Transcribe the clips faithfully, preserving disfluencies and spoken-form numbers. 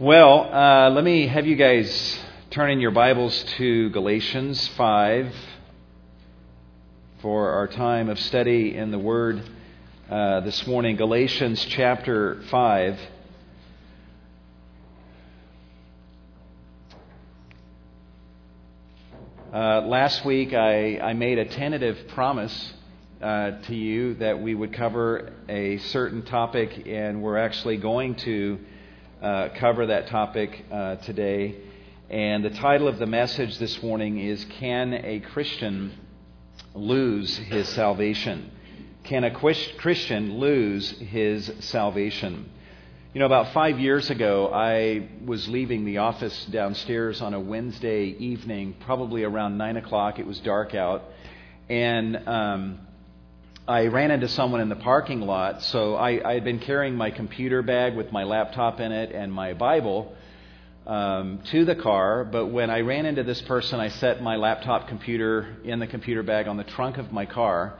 Well, uh, let me have you guys turn in your Bibles to Galatians five for our time of study in the Word uh, this morning. Galatians chapter five. Uh, last week I, I made a tentative promise uh, to you that we would cover a certain topic, and we're actually going to Uh, cover that topic uh, today. And the title of the message this morning is Can a Christian Lose His Salvation? Can a Christian lose his salvation? You know, about five years ago, I was leaving the office downstairs on a Wednesday evening, probably around nine o'clock. It was dark out. And um, I ran into someone in the parking lot, so I, I had been carrying my computer bag with my laptop in it and my Bible um, to the car, but when I ran into this person, I set my laptop computer in the computer bag on the trunk of my car,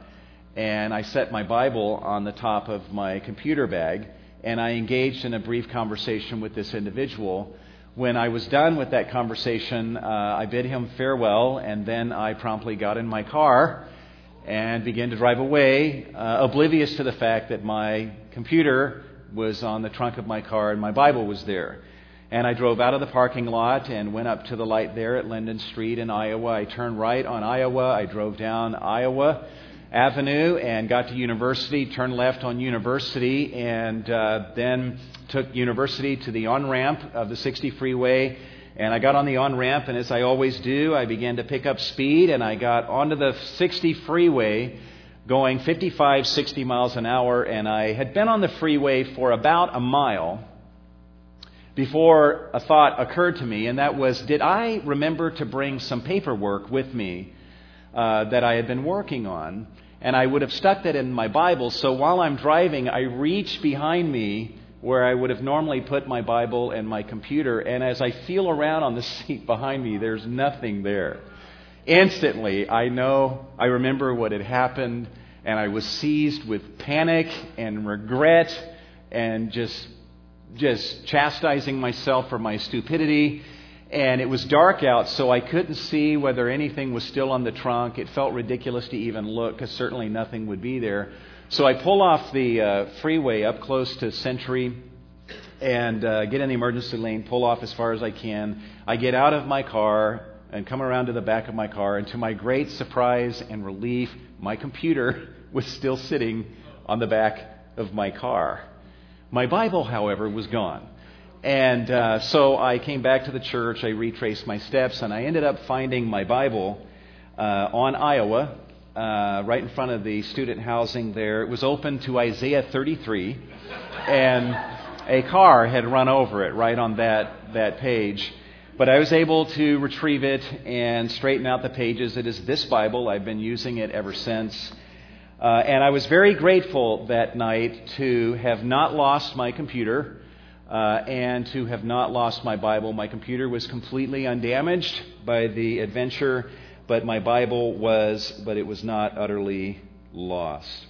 and I set my Bible on the top of my computer bag, and I engaged in a brief conversation with this individual. When I was done with that conversation, uh, I bid him farewell, and then I promptly got in my car and began to drive away, uh, oblivious to the fact that my computer was on the trunk of my car and my Bible was there. And I drove out of the parking lot and went up to the light there at Linden Street in Iowa. I turned right on Iowa. I drove down Iowa Avenue and got to University, turned left on University, and uh, then took University to the on-ramp of the sixty freeway. And I got on the on-ramp, and as I always do, I began to pick up speed, and I got onto the sixty freeway going fifty-five, sixty miles an hour, and I had been on the freeway for about a mile before a thought occurred to me, and that was, did I remember to bring some paperwork with me uh, that I had been working on? And I would have stuck that in my Bible, so while I'm driving, I reach behind me where I would have normally put my Bible and my computer, and as I feel around on the seat behind me, there's nothing there. Instantly, I know, I remember what had happened, and I was seized with panic and regret and just, just chastising myself for my stupidity. And it was dark out, so I couldn't see whether anything was still on the trunk. It felt ridiculous to even look, because certainly nothing would be there. So I pull off the uh, freeway up close to Century and uh, get in the emergency lane, pull off as far as I can. I get out of my car and come around to the back of my car, and to my great surprise and relief, my computer was still sitting on the back of my car. My Bible, however, was gone. And uh, so I came back to the church, I retraced my steps, and I ended up finding my Bible uh, on Iowa, Uh, right in front of the student housing there. It was open to Isaiah thirty-three, and a car had run over it right on that, that page. But I was able to retrieve it and straighten out the pages. It is this Bible. I've been using it ever since. Uh, and I was very grateful that night to have not lost my computer uh, and to have not lost my Bible. My computer was completely undamaged by the adventure, but my Bible was, but it was not utterly lost.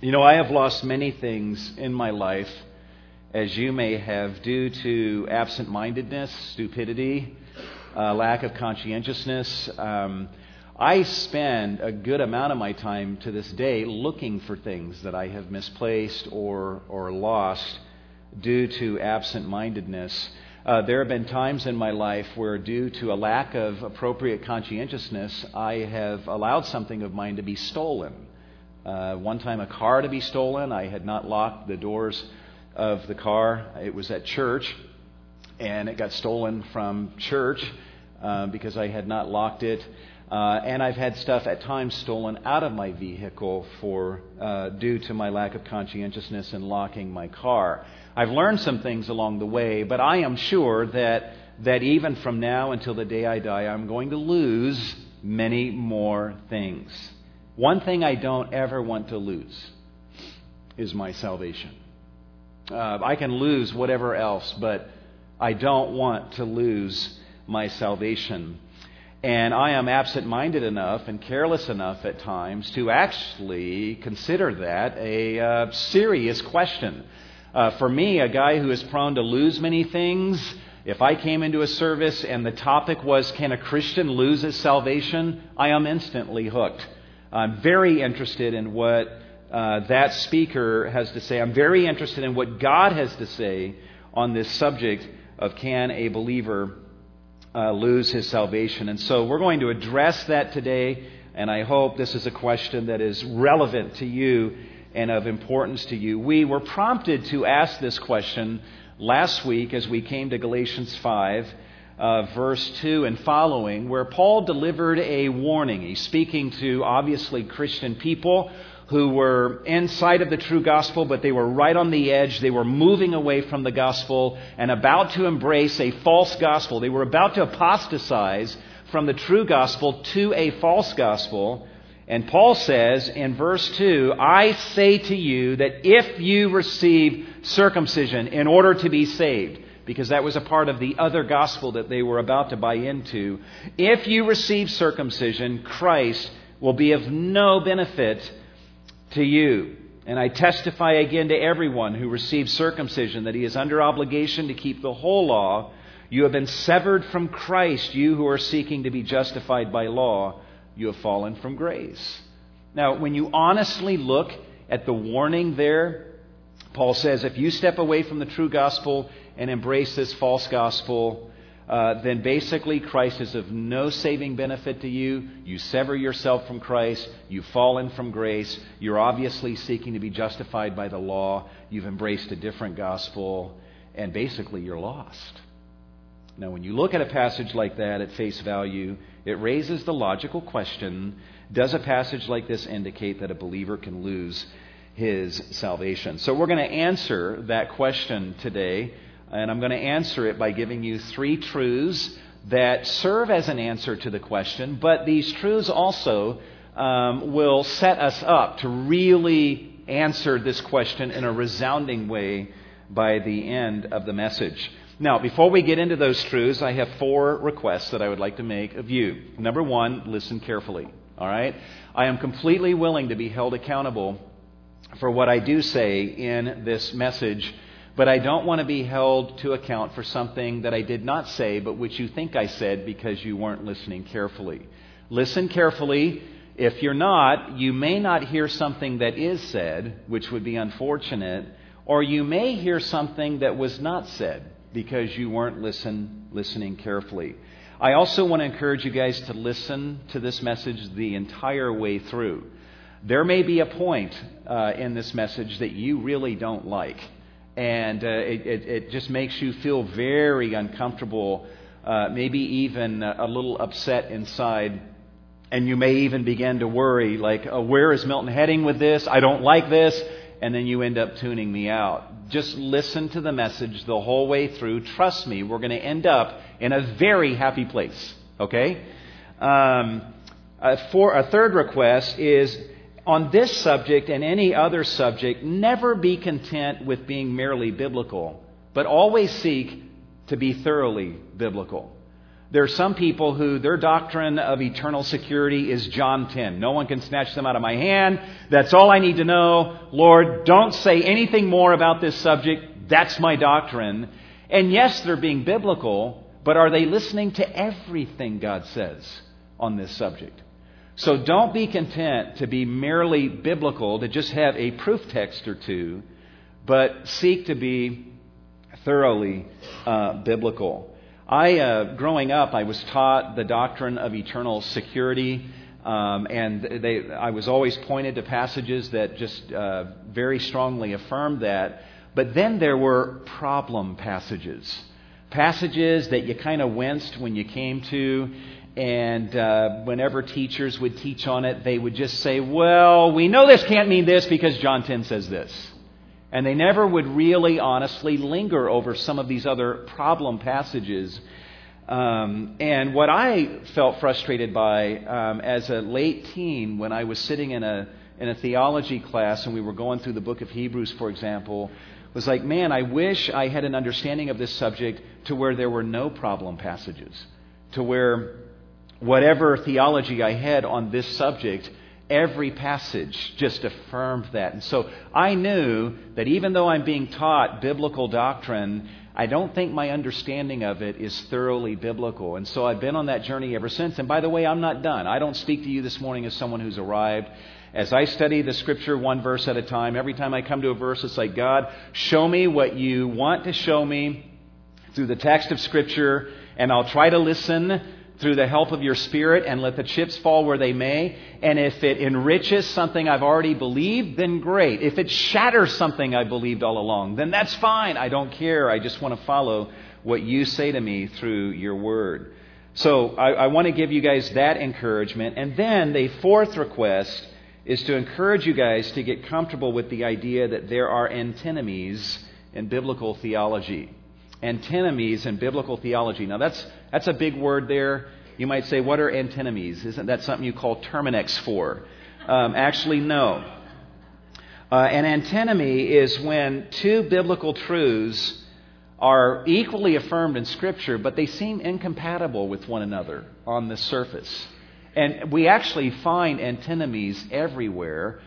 You know, I have lost many things in my life, as you may have, due to absent-mindedness, stupidity, uh, lack of conscientiousness. Um, I spend a good amount of my time to this day looking for things that I have misplaced or, or lost due to absent-mindedness. Uh, there have been times in my life where, due to a lack of appropriate conscientiousness, I have allowed something of mine to be stolen. Uh, one time a car to be stolen. I had not locked the doors of the car. It was at church, and it got stolen from church uh, because I had not locked it. Uh, and I've had stuff at times stolen out of my vehicle for uh, due to my lack of conscientiousness in locking my car. I've learned some things along the way, but I am sure that that even from now until the day I die, I'm going to lose many more things. One thing I don't ever want to lose is my salvation. Uh, I can lose whatever else, but I don't want to lose my salvation. And I am absent-minded enough and careless enough at times to actually consider that a uh, serious question. Uh, for me, a guy who is prone to lose many things, if I came into a service and the topic was, can a Christian lose his salvation? I am instantly hooked. I'm very interested in what uh, that speaker has to say. I'm very interested in what God has to say on this subject of can a believer uh, lose his salvation. And so we're going to address that today, and I hope this is a question that is relevant to you and of importance to you. We were prompted to ask this question last week as we came to Galatians five, uh, verse two and following, where Paul delivered a warning. He's speaking to, obviously, Christian people who were inside of the true gospel, but they were right on the edge. They were moving away from the gospel and about to embrace a false gospel. They were about to apostatize from the true gospel to a false gospel. And Paul says in verse two, I say to you that if you receive circumcision in order to be saved, because that was a part of the other gospel that they were about to buy into, if you receive circumcision, Christ will be of no benefit to you. And I testify again to everyone who receives circumcision that he is under obligation to keep the whole law. You have been severed from Christ, you who are seeking to be justified by law. You have fallen from grace. Now, when you honestly look at the warning there, Paul says, if you step away from the true gospel and embrace this false gospel, uh, then basically Christ is of no saving benefit to you. You sever yourself from Christ. You've fallen from grace. You're obviously seeking to be justified by the law. You've embraced a different gospel, and basically you're lost. Now, when you look at a passage like that at face value, it raises the logical question, does a passage like this indicate that a believer can lose his salvation? So we're going to answer that question today, and I'm going to answer it by giving you three truths that serve as an answer to the question, but these truths also um, will set us up to really answer this question in a resounding way by the end of the message. Now, before we get into those truths, I have four requests that I would like to make of you. Number one, listen carefully, all right? I am completely willing to be held accountable for what I do say in this message, but I don't want to be held to account for something that I did not say, but which you think I said because you weren't listening carefully. Listen carefully. If you're not, you may not hear something that is said, which would be unfortunate, or you may hear something that was not said, because you weren't listen, listening carefully. I also want to encourage you guys to listen to this message the entire way through. There may be a point uh, in this message that you really don't like, and uh, it, it, it just makes you feel very uncomfortable, uh, maybe even a little upset inside, and you may even begin to worry, like, oh, where is Milton heading with this? I don't like this. And then you end up tuning me out. Just listen to the message the whole way through. Trust me, we're going to end up in a very happy place. Okay? Um, a, for, a third request is, on this subject and any other subject, never be content with being merely biblical, but always seek to be thoroughly biblical. There are some people who their doctrine of eternal security is John ten. No one can snatch them out of my hand. That's all I need to know. Lord, don't say anything more about this subject. That's my doctrine. And yes, they're being biblical, but are they listening to everything God says on this subject? So don't be content to be merely biblical, to just have a proof text or two, but seek to be thoroughly uh, biblical. I, uh, growing up, I was taught the doctrine of eternal security, um, and they, I was always pointed to passages that just uh, very strongly affirmed that. But then there were problem passages, passages that you kind of winced when you came to, and uh, whenever teachers would teach on it, they would just say, well, we know this can't mean this because John ten says this. And they never would really honestly linger over some of these other problem passages. Um, and what I felt frustrated by um, as a late teen, when I was sitting in a in a theology class and we were going through the book of Hebrews, for example, was like, man, I wish I had an understanding of this subject to where there were no problem passages, to where whatever theology I had on this subject every passage just affirmed that. And so I knew that even though I'm being taught biblical doctrine, I don't think my understanding of it is thoroughly biblical. And so I've been on that journey ever since. And by the way, I'm not done. I don't speak to you this morning as someone who's arrived. As I study the Scripture one verse at a time, every time I come to a verse, it's like, God, show me what you want to show me through the text of Scripture, and I'll try to listen through the help of your Spirit and let the chips fall where they may. And if it enriches something I've already believed, then great. If it shatters something I believed all along, then that's fine. I don't care. I just want to follow what you say to me through your word. So I, I want to give you guys that encouragement. And then the fourth request is to encourage you guys to get comfortable with the idea that there are antinomies in biblical theology. Antinomies in biblical theology. Now, that's that's a big word there. You might say, what are antinomies? Isn't that something you call Terminex for? Um, actually, no. Uh, an antinomy is when two biblical truths are equally affirmed in Scripture, but they seem incompatible with one another on the surface. And we actually find antinomies everywhere.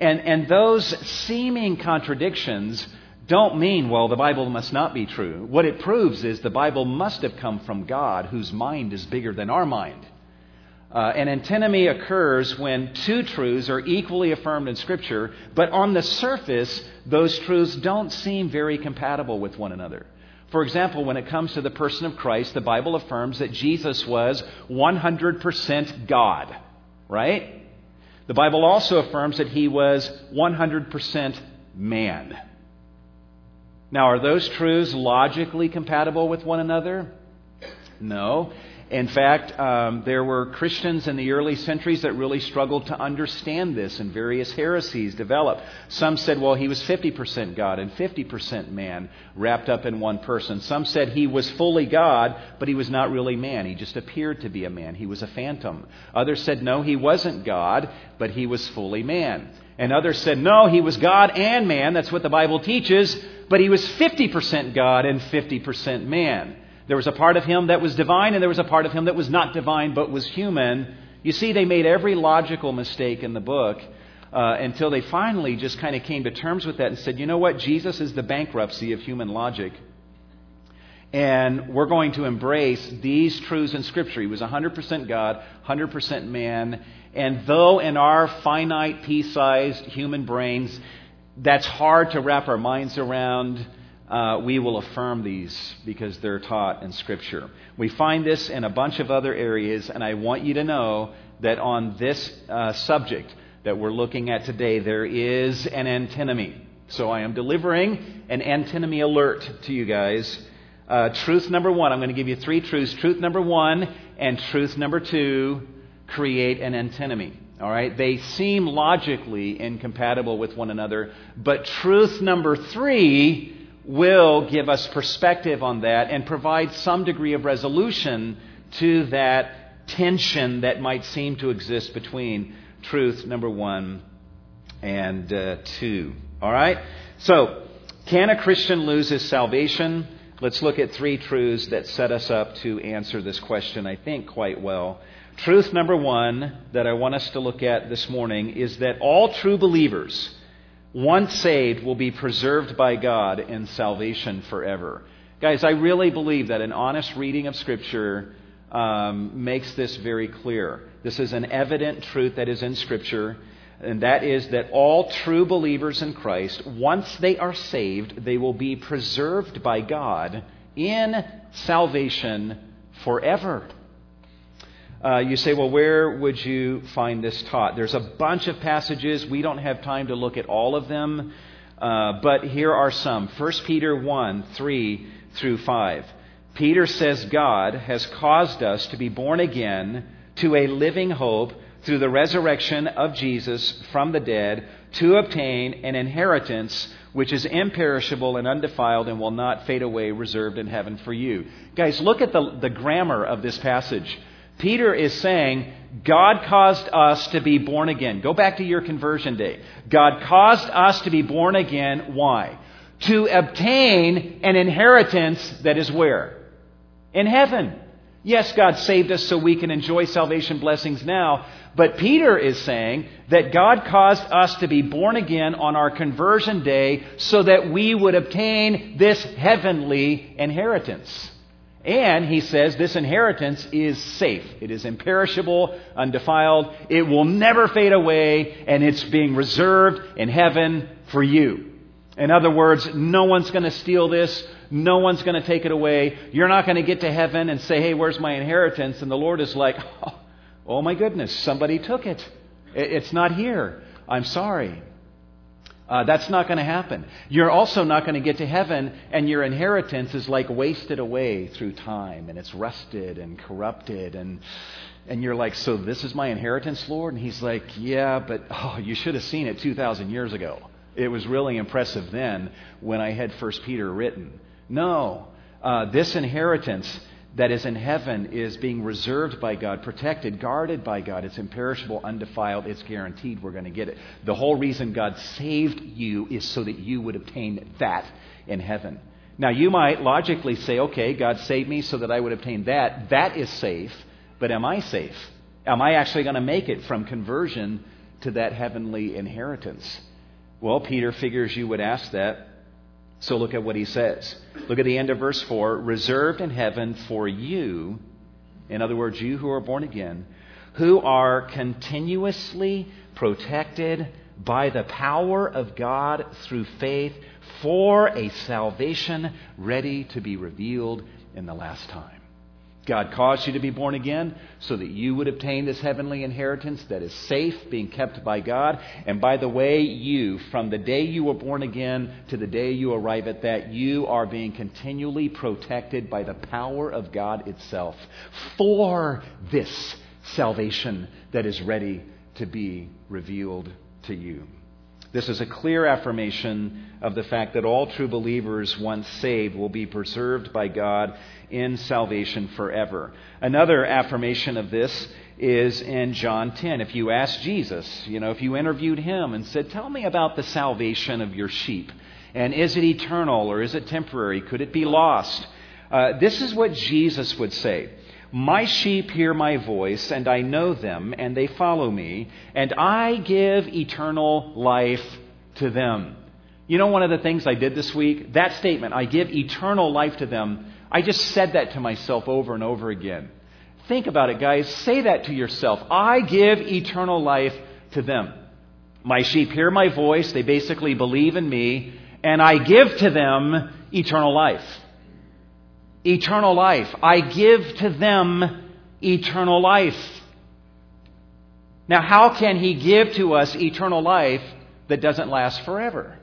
And, and those seeming contradictions don't mean, well, the Bible must not be true. What it proves is the Bible must have come from God, whose mind is bigger than our mind. Uh, an antinomy occurs when two truths are equally affirmed in Scripture, but on the surface, those truths don't seem very compatible with one another. For example, when it comes to the person of Christ, the Bible affirms that Jesus was one hundred percent God, right? The Bible also affirms that he was one hundred percent man. Now, are those truths logically compatible with one another? No. In fact, um, there were Christians in the early centuries that really struggled to understand this, and various heresies developed. Some said, well, he was fifty percent God and fifty percent man wrapped up in one person. Some said he was fully God, but he was not really man. He just appeared to be a man. He was a phantom. Others said, no, he wasn't God, but he was fully man. And others said, no, he was God and man. That's what the Bible teaches, but he was fifty percent God and fifty percent man. There was a part of him that was divine, and there was a part of him that was not divine but was human. You see, they made every logical mistake in the book uh, until they finally just kind of came to terms with that and said, you know what? Jesus is the bankruptcy of human logic, and we're going to embrace these truths in Scripture. He was one hundred percent God, one hundred percent man, and though in our finite, pea-sized human brains, that's hard to wrap our minds around, Uh, we will affirm these because they're taught in Scripture. We find this in a bunch of other areas, and I want you to know that on this uh, subject that we're looking at today, there is an antinomy. So I am delivering an antinomy alert to you guys. Uh, truth number one, I'm going to give you three truths. Truth number one and truth number two create an antinomy. All right, they seem logically incompatible with one another, but truth number three will give us perspective on that and provide some degree of resolution to that tension that might seem to exist between truth number one and uh, two. All right? So, can a Christian lose his salvation? Let's look at three truths that set us up to answer this question, I think, quite well. Truth number one that I want us to look at this morning is that all true believers, once saved, will be preserved by God in salvation forever. Guys, I really believe that an honest reading of Scripture um, makes this very clear. This is an evident truth that is in Scripture, and that is that all true believers in Christ, once they are saved, they will be preserved by God in salvation forever. Uh, you say, well, where would you find this taught? There's a bunch of passages. We don't have time to look at all of them, uh, but here are some. First Peter one, three through five. Peter says, God has caused us to be born again to a living hope through the resurrection of Jesus from the dead, to obtain an inheritance which is imperishable and undefiled and will not fade away, reserved in heaven for you. Guys, look at the, the grammar of this passage. Peter is saying, God caused us to be born again. Go back to your conversion day. God caused us to be born again. Why? To obtain an inheritance that is where? In heaven. Yes, God saved us so we can enjoy salvation blessings now, but Peter is saying that God caused us to be born again on our conversion day so that we would obtain this heavenly inheritance. And he says this inheritance is safe. It is imperishable, undefiled. It will never fade away, and it's being reserved in heaven for you. In other words, no one's going to steal this. No one's going to take it away. You're not going to get to heaven and say, hey, where's my inheritance? And the Lord is like, oh, oh my goodness, somebody took it. It's not here. I'm sorry. Uh, that's not going to happen. You're also not going to get to heaven, and your inheritance is like wasted away through time, and it's rusted and corrupted, and and you're like, so this is my inheritance, Lord? And he's like, yeah, but oh, you should have seen it two thousand years ago. It was really impressive then when I had First Peter written. No, uh, this inheritance that is in heaven is being reserved by God, protected, guarded by God. It's imperishable, undefiled. It's guaranteed we're going to get it. The whole reason God saved you is so that you would obtain that in heaven. Now, you might logically say, okay, God saved me so that I would obtain that. That is safe, but am I safe? Am I actually going to make it from conversion to that heavenly inheritance? Well, Peter figures you would ask that. So look at what he says. Look at the end of verse four. Reserved in heaven for you, in other words, you who are born again, who are continuously protected by the power of God through faith for a salvation ready to be revealed in the last time. God caused you to be born again so that you would obtain this heavenly inheritance that is safe, being kept by God. And by the way, you, from the day you were born again to the day you arrive at that, you are being continually protected by the power of God itself for this salvation that is ready to be revealed to you. This is a clear affirmation of the fact that all true believers, once saved, will be preserved by God in salvation forever. Another affirmation of this is in John ten. If you ask Jesus, you know, if you interviewed him and said, tell me about the salvation of your sheep, and is it eternal or is it temporary? Could it be lost? Uh, this is what Jesus would say. My sheep hear my voice, and I know them, and they follow me, and I give eternal life to them. You know, one of the things I did this week, that statement, I give eternal life to them, I just said that to myself over and over again. Think about it, guys. Say that to yourself. I give eternal life to them. My sheep hear my voice. They basically believe in me, and I give to them eternal life. Eternal life. I give to them eternal life. Now, how can he give to us eternal life that doesn't last forever?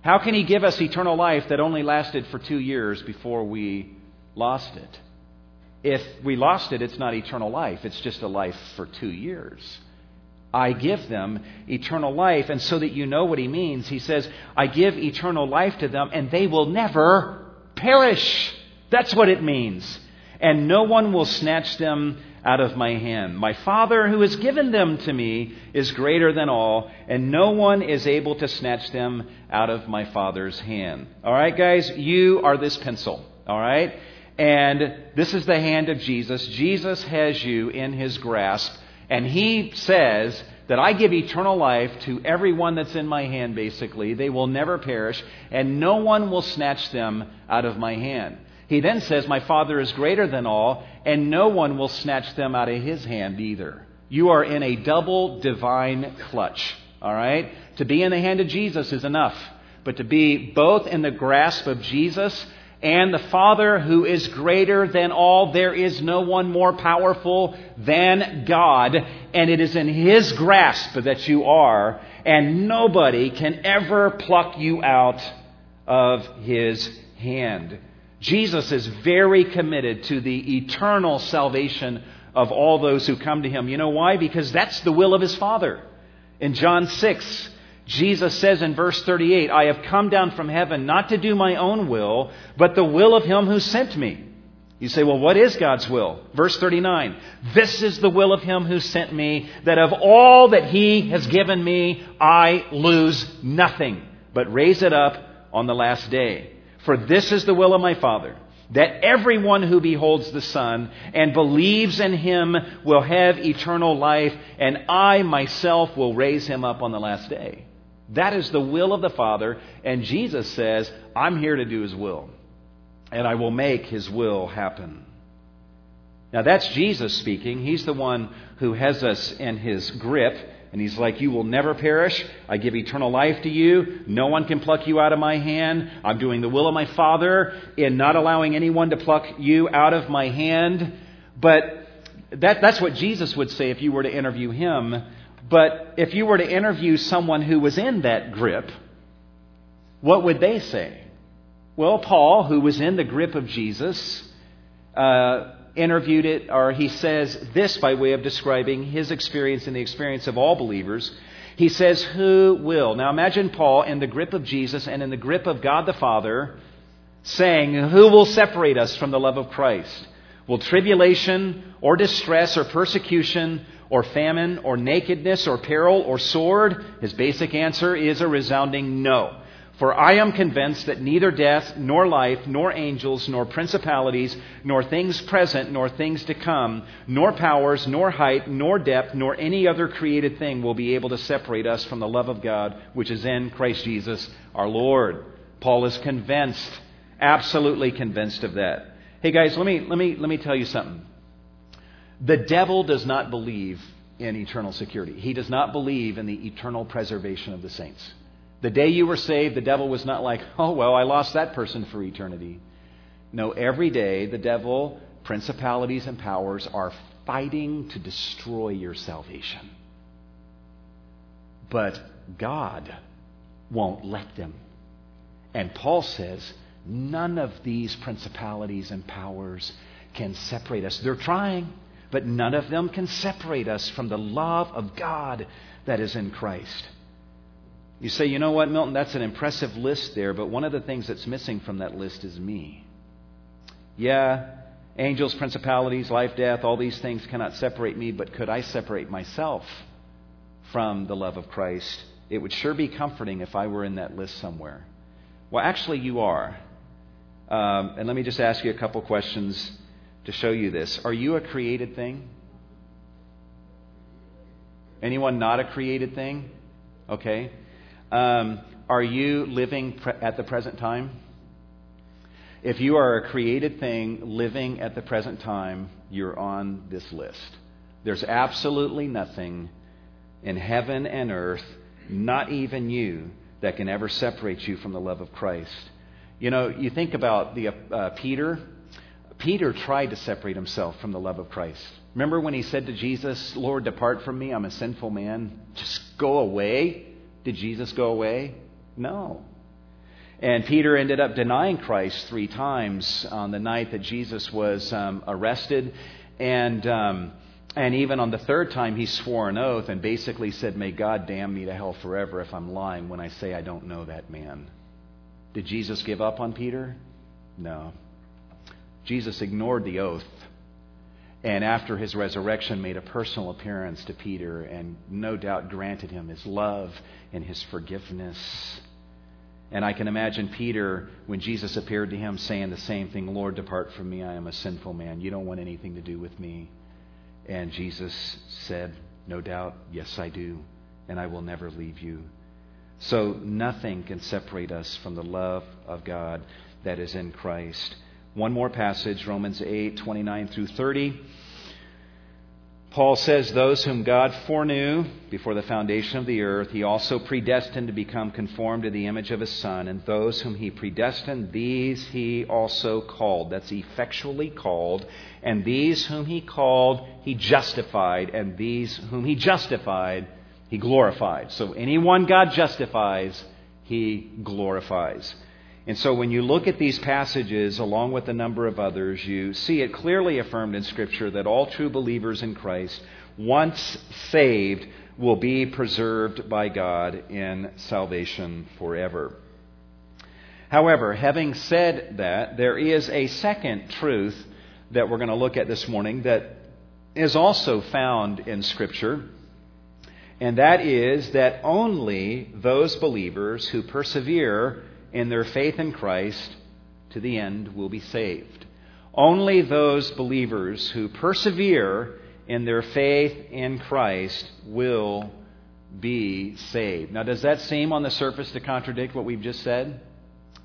How can he give us eternal life that only lasted for two years before we lost it? If we lost it, it's not eternal life. It's just a life for two years. I give them eternal life. And so that you know what he means, he says, I give eternal life to them, and they will never perish. That's what it means. And no one will snatch them out of my hand. My Father who has given them to me is greater than all, and no one is able to snatch them out of my Father's hand. All right, guys, you are this pencil. All right. And this is the hand of Jesus. Jesus has you in his grasp. And he says that I give eternal life to everyone that's in my hand, basically. They will never perish, and no one will snatch them out of my hand. He then says, my Father is greater than all, and no one will snatch them out of his hand either. You are in a double divine clutch, all right? To be in the hand of Jesus is enough, but to be both in the grasp of Jesus and the Father who is greater than all, there is no one more powerful than God. And it is in his grasp that you are. And nobody can ever pluck you out of his hand. Jesus is very committed to the eternal salvation of all those who come to him. You know why? Because that's the will of his Father. In John six, Jesus says in verse thirty-eight, I have come down from heaven not to do my own will, but the will of him who sent me. You say, well, what is God's will? Verse thirty-nine, this is the will of him who sent me, that of all that he has given me, I lose nothing, but raise it up on the last day. For this is the will of my Father, that everyone who beholds the Son and believes in him will have eternal life, and I myself will raise him up on the last day. That is the will of the Father, and Jesus says, I'm here to do his will, and I will make his will happen. Now that's Jesus speaking. He's the one who has us in his grip, and he's like, you will never perish. I give eternal life to you. No one can pluck you out of my hand. I'm doing the will of my Father in not allowing anyone to pluck you out of my hand. But that, that's what Jesus would say if you were to interview him. But if you were to interview someone who was in that grip, what would they say? Well, Paul, who was in the grip of Jesus, uh, interviewed it, or he says this by way of describing his experience and the experience of all believers. He says, who will? Now imagine Paul in the grip of Jesus and in the grip of God the Father saying, who will separate us from the love of Christ? Will tribulation or distress or persecution or famine or nakedness or peril or sword? His basic answer is a resounding no. For I am convinced that neither death, nor life, nor angels, nor principalities, nor things present, nor things to come, nor powers, nor height, nor depth, nor any other created thing will be able to separate us from the love of God, which is in Christ Jesus our Lord. Paul is convinced, absolutely convinced of that. Hey guys, let me let me let me tell you something. The devil does not believe in eternal security. He does not believe in the eternal preservation of the saints. The day you were saved, the devil was not like, oh, well, I lost that person for eternity. No, every day the devil, principalities and powers are fighting to destroy your salvation. But God won't let them. And Paul says, none of these principalities and powers can separate us. They're trying, but none of them can separate us from the love of God that is in Christ. You say, you know what, Milton, that's an impressive list there, but one of the things that's missing from that list is me. Yeah, angels, principalities, life, death, all these things cannot separate me, but could I separate myself from the love of Christ? It would sure be comforting if I were in that list somewhere. Well, actually, you are. Um, and let me just ask you a couple questions to show you this. Are you a created thing? Anyone not a created thing? Okay. Um, are you living pre- at the present time? If you are a created thing living at the present time, you're on this list. There's absolutely nothing in heaven and earth, not even you, that can ever separate you from the love of Christ. You know, you think about the uh, uh, Peter. Peter tried to separate himself from the love of Christ. Remember when he said to Jesus, Lord, depart from me, I'm a sinful man. Just go away. Did Jesus go away? No. And Peter ended up denying Christ three times on the night that Jesus was um, arrested. And um, and even on the third time, he swore an oath and basically said, may God damn me to hell forever if I'm lying when I say I don't know that man. Did Jesus give up on Peter? No. Jesus ignored the oath. And after his resurrection, made a personal appearance to Peter and no doubt granted him his love and his forgiveness. And I can imagine Peter, when Jesus appeared to him, saying the same thing, Lord, depart from me, I am a sinful man. You don't want anything to do with me. And Jesus said, no doubt, yes, I do, and I will never leave you. So nothing can separate us from the love of God that is in Christ. One more passage, Romans eight, twenty-nine through thirty. Paul says, those whom God foreknew before the foundation of the earth, he also predestined to become conformed to the image of his Son. And those whom he predestined, these he also called. That's effectually called. And these whom he called, he justified. And these whom he justified, he glorified. So anyone God justifies, he glorifies. And so when you look at these passages, along with a number of others, you see it clearly affirmed in Scripture that all true believers in Christ, once saved, will be preserved by God in salvation forever. However, having said that, there is a second truth that we're going to look at this morning that is also found in Scripture. And that is that only those believers who persevere in their faith in Christ to the end will be saved. Only those believers who persevere in their faith in Christ will be saved. Now, does that seem on the surface to contradict what we've just said?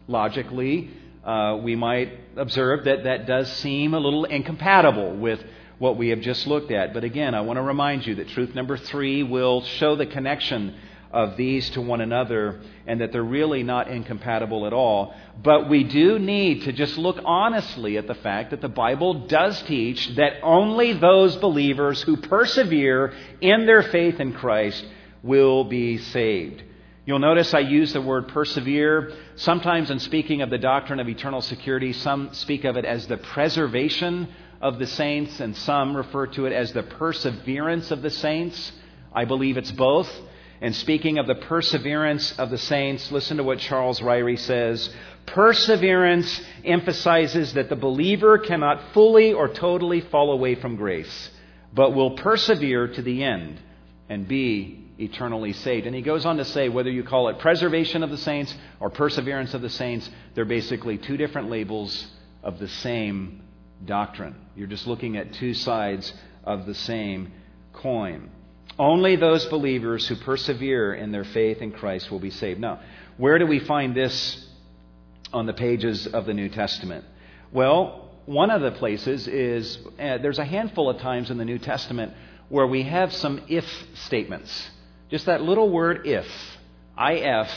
Logically, uh, we might observe that that does seem a little incompatible with what we have just looked at. But again, I want to remind you that truth number three will show the connection of these to one another, and that they're really not incompatible at all. But we do need to just look honestly at the fact that the Bible does teach that only those believers who persevere in their faith in Christ will be saved. You'll notice I use the word persevere. Sometimes in speaking of the doctrine of eternal security, some speak of it as the preservation of the saints, and some refer to it as the perseverance of the saints. I believe it's both. And speaking of the perseverance of the saints, listen to what Charles Ryrie says. Perseverance emphasizes that the believer cannot fully or totally fall away from grace, but will persevere to the end and be eternally saved. And he goes on to say, whether you call it preservation of the saints or perseverance of the saints, they're basically two different labels of the same doctrine. You're just looking at two sides of the same coin. Only those believers who persevere in their faith in Christ will be saved. Now, where do we find this on the pages of the New Testament? Well, one of the places is, uh, there's a handful of times in the New Testament where we have some if statements. Just that little word if, I F,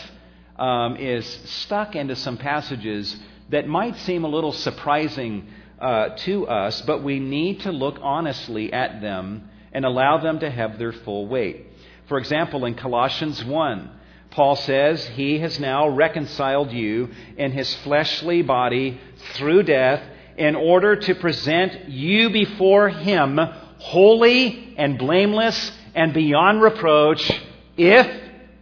um, is stuck into some passages that might seem a little surprising uh, to us, but we need to look honestly at them and allow them to have their full weight. For example, in Colossians one, Paul says, He has now reconciled you in His fleshly body through death in order to present you before Him holy and blameless and beyond reproach, if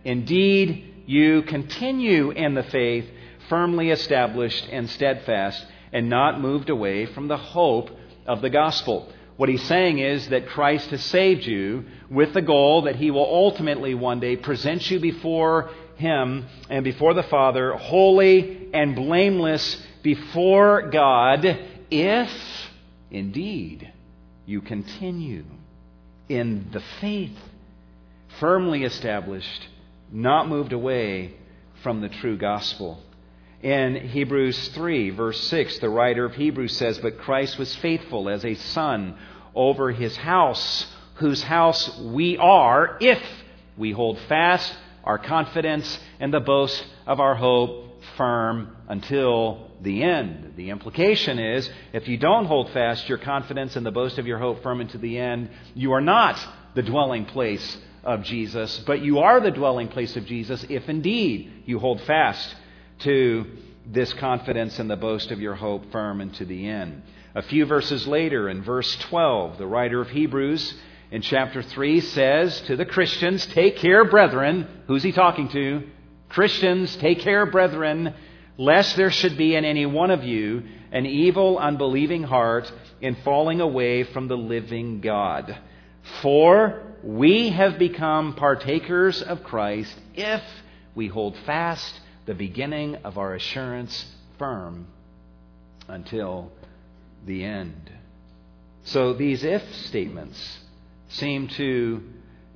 indeed you continue in the faith, firmly established and steadfast, and not moved away from the hope of the gospel. What he's saying is that Christ has saved you with the goal that He will ultimately one day present you before Him and before the Father, holy and blameless before God, if indeed you continue in the faith, firmly established, not moved away from the true gospel. In Hebrews three, verse six, the writer of Hebrews says, But Christ was faithful as a son over His house, whose house we are, if we hold fast our confidence and the boast of our hope firm until the end. The implication is, if you don't hold fast your confidence and the boast of your hope firm until the end, you are not the dwelling place of Jesus, but you are the dwelling place of Jesus if indeed you hold fast to this confidence and the boast of your hope firm unto the end. A few verses later, in verse twelve, the writer of Hebrews in chapter three says to the Christians, Take care, brethren. Who's he talking to? Christians, take care, brethren, lest there should be in any one of you an evil, unbelieving heart in falling away from the living God. For we have become partakers of Christ if we hold fast the beginning of our assurance firm until the end. So these if statements seem to,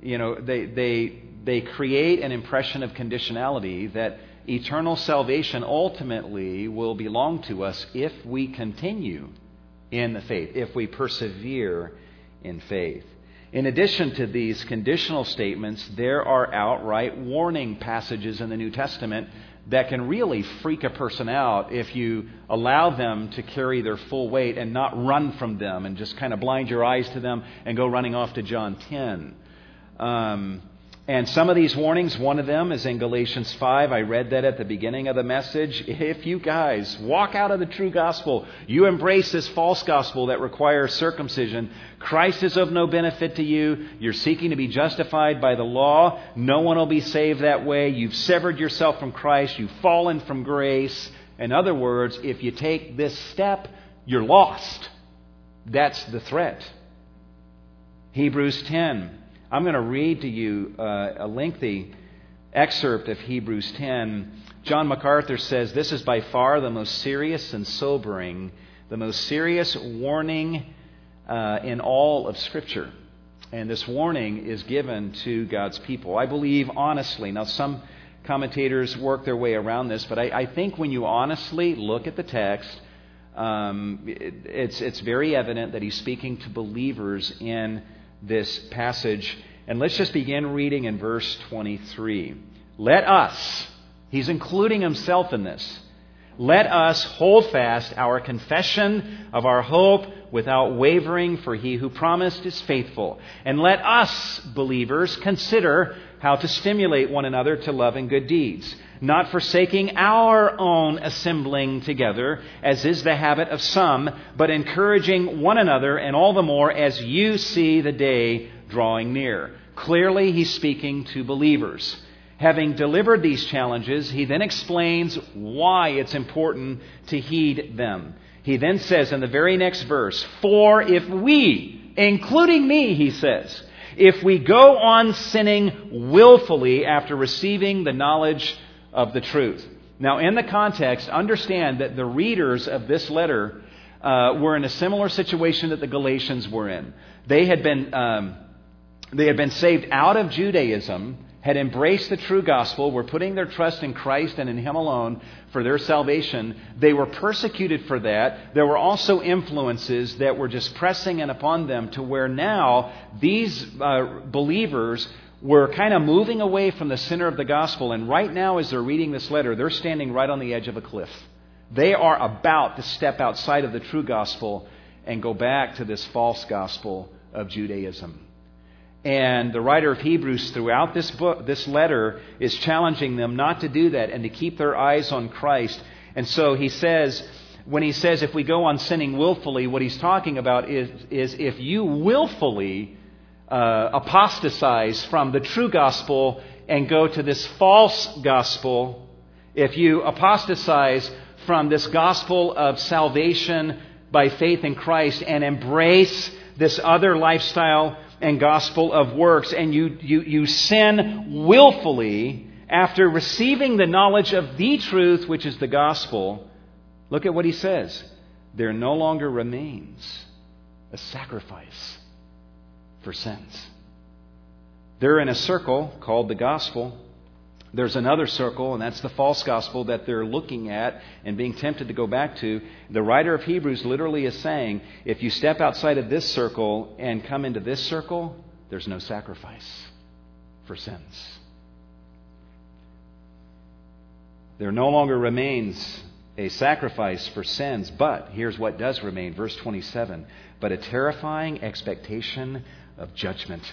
you know, they they they create an impression of conditionality that eternal salvation ultimately will belong to us if we continue in the faith, if we persevere in faith. In addition to these conditional statements, there are outright warning passages in the New Testament that can really freak a person out if you allow them to carry their full weight and not run from them and just kind of blind your eyes to them and go running off to John ten. Um, and some of these warnings, one of them is in Galatians five. I read that at the beginning of the message. If you guys walk out of the true gospel, you embrace this false gospel that requires circumcision, Christ is of no benefit to you. You're seeking to be justified by the law. No one will be saved that way. You've severed yourself from Christ. You've fallen from grace. In other words, if you take this step, you're lost. That's the threat. Hebrews ten. I'm going to read to you uh, a lengthy excerpt of Hebrews ten. John MacArthur says this is by far the most serious and sobering, the most serious warning uh, in all of Scripture. And this warning is given to God's people. I believe honestly, now some commentators work their way around this, but I, I think when you honestly look at the text, um, it, it's, it's very evident that he's speaking to believers in this passage. And let's just begin reading in verse twenty-three. Let us, he's including himself in this, let us hold fast our confession of our hope without wavering, for he who promised is faithful. And let us, believers, consider how to stimulate one another to love and good deeds, not forsaking our own assembling together, as is the habit of some, but encouraging one another, and all the more as you see the day drawing near. Clearly, he's speaking to believers. Having delivered these challenges, he then explains why it's important to heed them. He then says in the very next verse, for if we, including me, he says, if we go on sinning willfully after receiving the knowledge of the truth. Now, in the context, understand that the readers of this letter uh, were in a similar situation that the Galatians were in. They had been um, they had been saved out of Judaism, had embraced the true gospel, were putting their trust in Christ and in Him alone for their salvation. They were persecuted for that. There were also influences that were just pressing in upon them to where now these uh, believers were kind of moving away from the center of the gospel. And right now, as they're reading this letter, they're standing right on the edge of a cliff. They are about to step outside of the true gospel and go back to this false gospel of Judaism. And the writer of Hebrews throughout this book, this letter, is challenging them not to do that and to keep their eyes on Christ. And so he says, when he says if we go on sinning willfully, what he's talking about is, is if you willfully uh, apostatize from the true gospel and go to this false gospel, if you apostatize from this gospel of salvation by faith in Christ and embrace this other lifestyle and gospel of works, and you, you you sin willfully after receiving the knowledge of the truth, which is the gospel, look at what he says. There no longer remains a sacrifice for sins. They're in a circle called the gospel. There's another circle, and that's the false gospel that they're looking at and being tempted to go back to. The writer of Hebrews literally is saying, if you step outside of this circle and come into this circle, there's no sacrifice for sins. There no longer remains a sacrifice for sins, but here's what does remain, verse twenty-seven, but a terrifying expectation of judgment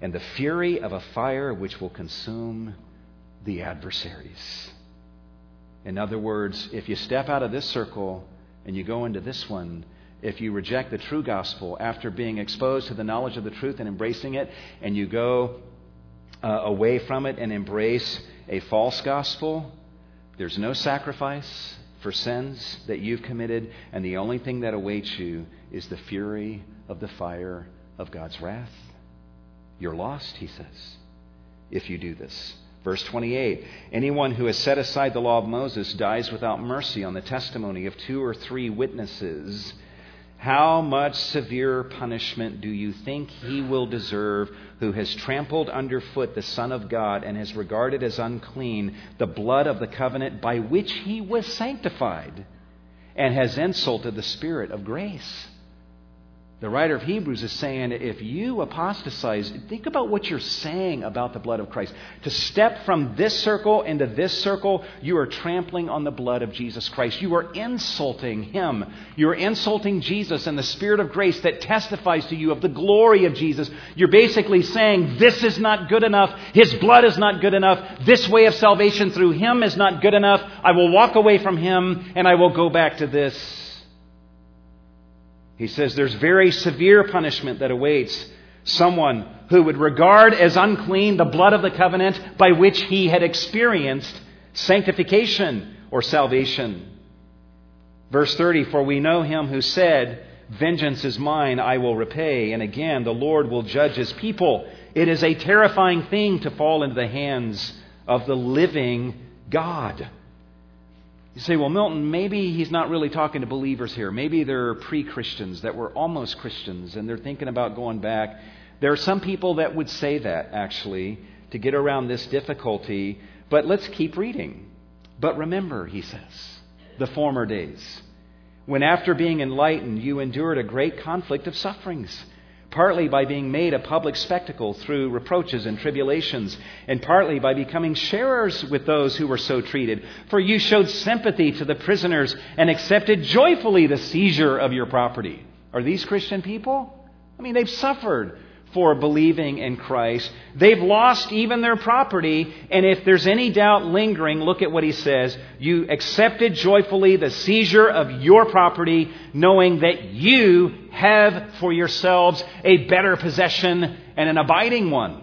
and the fury of a fire which will consume the adversaries. In other words, if you step out of this circle and you go into this one, if you reject the true gospel after being exposed to the knowledge of the truth and embracing it, and you go uh, away from it and embrace a false gospel, there's no sacrifice for sins that you've committed, and the only thing that awaits you is the fury of the fire of God's wrath. You're lost, he says, if you do this. Verse twenty-eight, anyone who has set aside the law of Moses dies without mercy on the testimony of two or three witnesses. How much severe punishment do you think he will deserve who has trampled underfoot the Son of God and has regarded as unclean the blood of the covenant by which he was sanctified and has insulted the Spirit of grace? The writer of Hebrews is saying, if you apostatize, think about what you're saying about the blood of Christ. To step from this circle into this circle, you are trampling on the blood of Jesus Christ. You are insulting Him. You are insulting Jesus and the Spirit of grace that testifies to you of the glory of Jesus. You're basically saying, this is not good enough. His blood is not good enough. This way of salvation through Him is not good enough. I will walk away from Him and I will go back to this. He says there's very severe punishment that awaits someone who would regard as unclean the blood of the covenant by which he had experienced sanctification or salvation. Verse thirty, for we know him who said, vengeance is mine, I will repay. And again, the Lord will judge his people. It is a terrifying thing to fall into the hands of the living God. You say, well, Milton, maybe he's not really talking to believers here. Maybe they're pre-Christians that were almost Christians and they're thinking about going back. There are some people that would say that, actually, to get around this difficulty. But let's keep reading. But remember, he says, the former days, when after being enlightened, you endured a great conflict of sufferings, partly by being made a public spectacle through reproaches and tribulations, and partly by becoming sharers with those who were so treated. For you showed sympathy to the prisoners and accepted joyfully the seizure of your property. Are these Christian people? I mean, they've suffered for believing in Christ. They've lost even their property. And if there's any doubt lingering, look at what he says. You accepted joyfully the seizure of your property, knowing that you have for yourselves a better possession and an abiding one.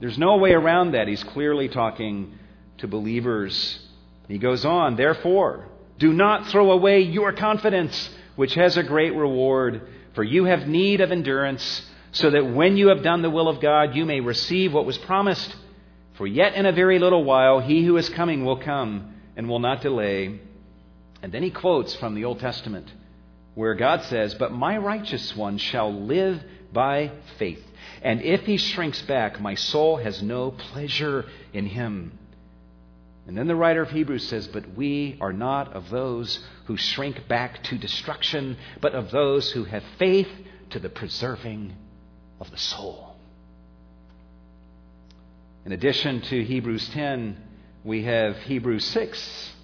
There's no way around that. He's clearly talking to believers. He goes on, therefore, do not throw away your confidence, which has a great reward, for you have need of endurance, so that when you have done the will of God, you may receive what was promised. For yet in a very little while, he who is coming will come and will not delay. And then he quotes from the Old Testament where God says, but my righteous one shall live by faith. And if he shrinks back, my soul has no pleasure in him. And then the writer of Hebrews says, but we are not of those who shrink back to destruction, but of those who have faith to the preserving of the soul. In addition to Hebrews ten, we have Hebrews six,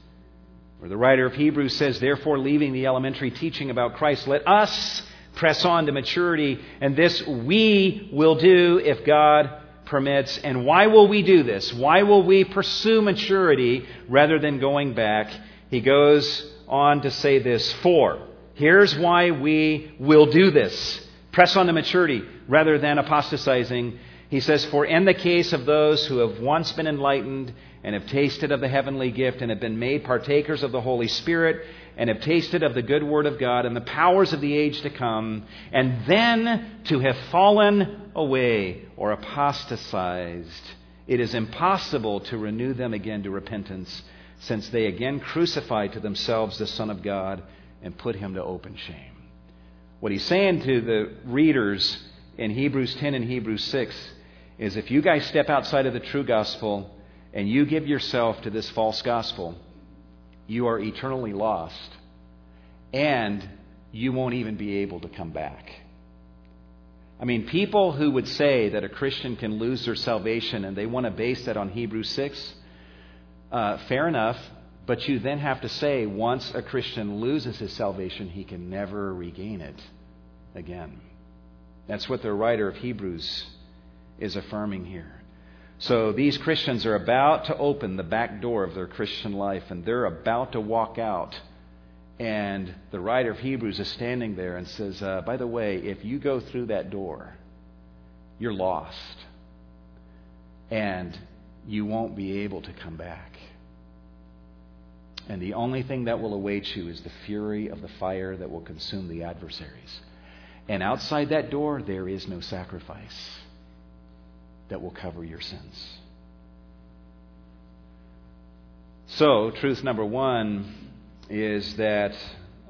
where the writer of Hebrews says, therefore, leaving the elementary teaching about Christ, let us press on to maturity, and this we will do if God permits. And why will we do this? Why will we pursue maturity rather than going back? He goes on to say this, for here's why we will do this. Press on to maturity rather than apostatizing. He says, for in the case of those who have once been enlightened and have tasted of the heavenly gift and have been made partakers of the Holy Spirit and have tasted of the good word of God and the powers of the age to come, and then to have fallen away or apostatized, it is impossible to renew them again to repentance, since they again crucify to themselves the Son of God and put him to open shame. What he's saying to the readers in Hebrews ten and Hebrews six is, if you guys step outside of the true gospel and you give yourself to this false gospel, you are eternally lost and you won't even be able to come back. I mean, people who would say that a Christian can lose their salvation and they want to base that on Hebrews six, uh, fair enough. But you then have to say, once a Christian loses his salvation, he can never regain it again. That's what the writer of Hebrews is affirming here. So these Christians are about to open the back door of their Christian life, and they're about to walk out. And the writer of Hebrews is standing there and says, uh, by the way, if you go through that door, you're lost, and you won't be able to come back. And the only thing that will await you is the fury of the fire that will consume the adversaries. And outside that door, there is no sacrifice that will cover your sins. So, truth number one is that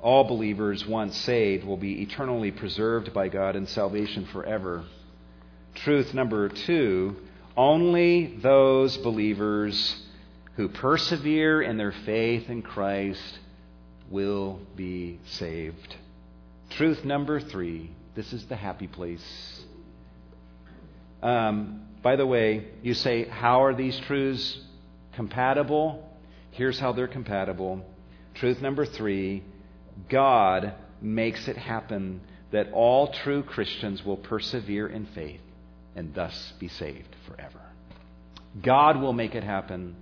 all believers, once saved, will be eternally preserved by God in salvation forever. Truth number two, only those believers who persevere in their faith in Christ will be saved. Truth number three, this is the happy place. Um, by the way, you say, how are these truths compatible? Here's how they're compatible. Truth number three, God makes it happen that all true Christians will persevere in faith and thus be saved forever. God will make it happen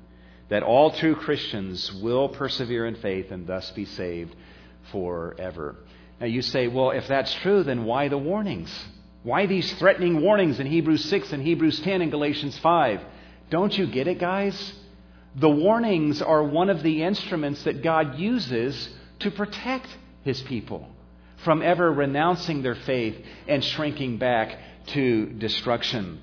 that all true Christians will persevere in faith and thus be saved forever. Now you say, well, if that's true, then why the warnings? Why these threatening warnings in Hebrews six and Hebrews ten and Galatians five? Don't you get it, guys? The warnings are one of the instruments that God uses to protect his people from ever renouncing their faith and shrinking back to destruction.